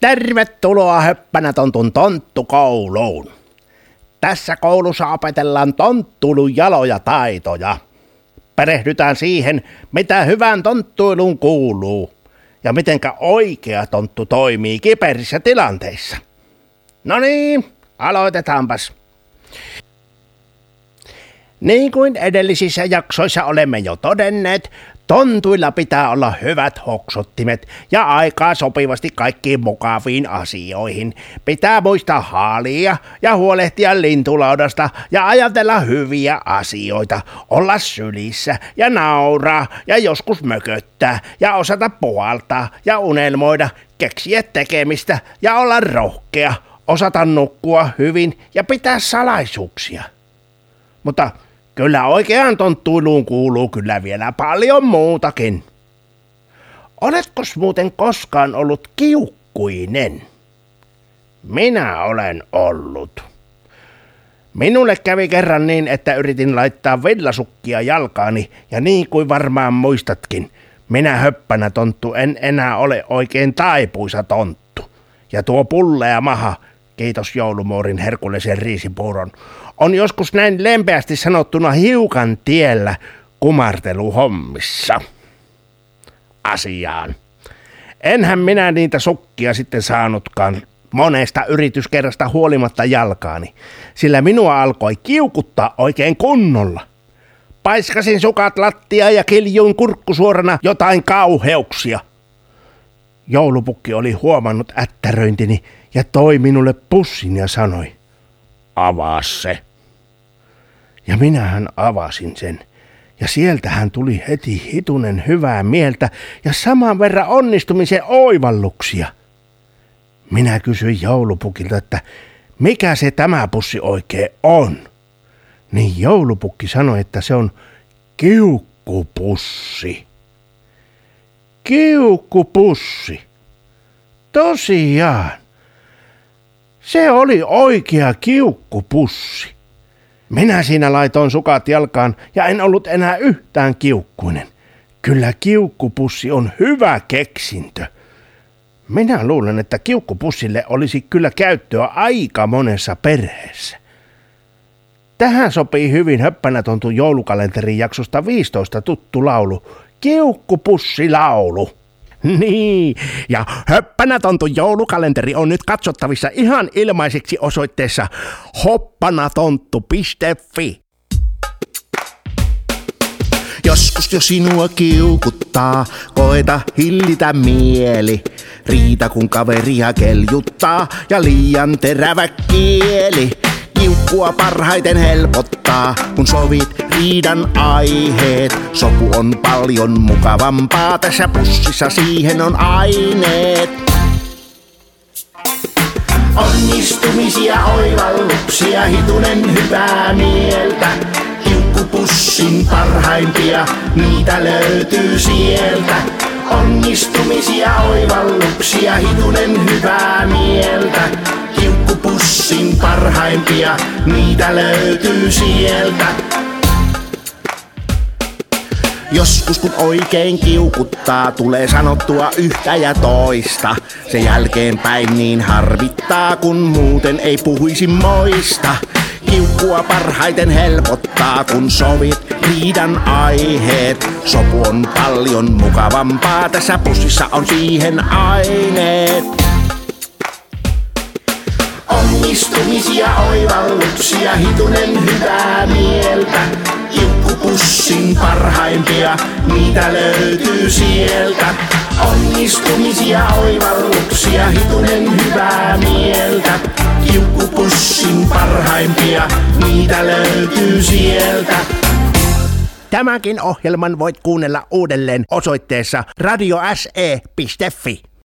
Tervetuloa Höppänätontun tonttukouluun. Tässä koulussa opetellaan tonttuilun jaloja taitoja. Perehdytään siihen, mitä hyvään tonttuiluun kuuluu ja mitenkä oikea tonttu toimii kiperissä tilanteissa. No niin, aloitetaanpas. Niin kuin edellisissä jaksoissa olemme jo todenneet, tontuilla pitää olla hyvät hoksottimet ja aikaa sopivasti kaikkiin mukaviin asioihin. Pitää muistaa haalia ja huolehtia lintulaudasta ja ajatella hyviä asioita, olla sylissä ja nauraa ja joskus mököttää ja osata puhaltaa ja unelmoida, keksiä tekemistä ja olla rohkea, osata nukkua hyvin ja pitää salaisuuksia. Mutta kyllä oikeaan tonttuiluun kuuluu kyllä vielä paljon muutakin. Oletko muuten koskaan ollut kiukkuinen? Minä olen ollut. Minulle kävi kerran niin, että yritin laittaa villasukkia jalkaani, ja niin kuin varmaan muistatkin, minä höppänätonttu en enää ole oikein taipuisa tonttu. Ja tuo pullea maha, kiitos joulumuorin herkullisen riisipuuron, on joskus näin lempeästi sanottuna hiukan tiellä kumarteluhommissa. Asiaan. Enhän minä niitä sukkia sitten saanutkaan monesta yrityskerrasta huolimatta jalkaani, sillä minua alkoi kiukuttaa oikein kunnolla. Paiskasin sukat lattiaan ja kiljuin kurkkusuorana jotain kauheuksia. Joulupukki oli huomannut ättäröintini ja toi minulle pussin ja sanoi: "Avaa se." Ja minähän avasin sen. Ja sieltähän tuli heti hitunen hyvää mieltä ja saman verran onnistumisen oivalluksia. Minä kysyin joulupukilta, että mikä se tämä pussi oikein on. Niin joulupukki sanoi, että se on kiukkupussi. Kiukkupussi. Tosiaan. Se oli oikea kiukkupussi. Minä siinä laitoin sukat jalkaan ja en ollut enää yhtään kiukkuinen. Kyllä kiukkupussi on hyvä keksintö. Minä luulen, että kiukkupussille olisi kyllä käyttöä aika monessa perheessä. Tähän sopii hyvin Höppänätontun joulukalenterin jaksosta 15 tuttu laulu, kiukkupussilaulu. Niin, ja Höppänätontun joulukalenteri on nyt katsottavissa ihan ilmaiseksi osoitteessa hoppanatonttu.fi. Joskus jo sinua kiukuttaa, koeta hillitä mieli. Riita kun kaveria keljuttaa ja liian terävä kieli. Kiukkua parhaiten helpottaa, kun sovit riidan aiheet. Sopu on paljon mukavampaa, tässä pussissa siihen on aineet. Onnistumisia, oivalluksia, hitunen hyvää mieltä. Kiukkupussin parhaimpia, niitä löytyy sieltä. Onnistumisia, oivalluksia, hitunen hyvää mieltä. Kiukkupussin parhaimpia, niitä löytyy sieltä. Joskus kun oikein kiukuttaa, tulee sanottua yhtä ja toista. Sen jälkeenpäin niin harvittaa, kun muuten ei puhuisi moista. Kiukkua parhaiten helpottaa, kun sovit riidan aiheet. Sopu on paljon mukavampaa, tässä pussissa on siihen aineet. Onnistumisia, oivalluksia, hitunen hyvää mieltä. Kiukkupussin parhaimpia, niitä löytyy sieltä. Onnistumisia, oivalluksia, hitunen hyvää mieltä. Kiukkupussin parhaimpia, niitä löytyy sieltä. Tämäkin ohjelman voit kuunnella uudelleen osoitteessa radiose.fi.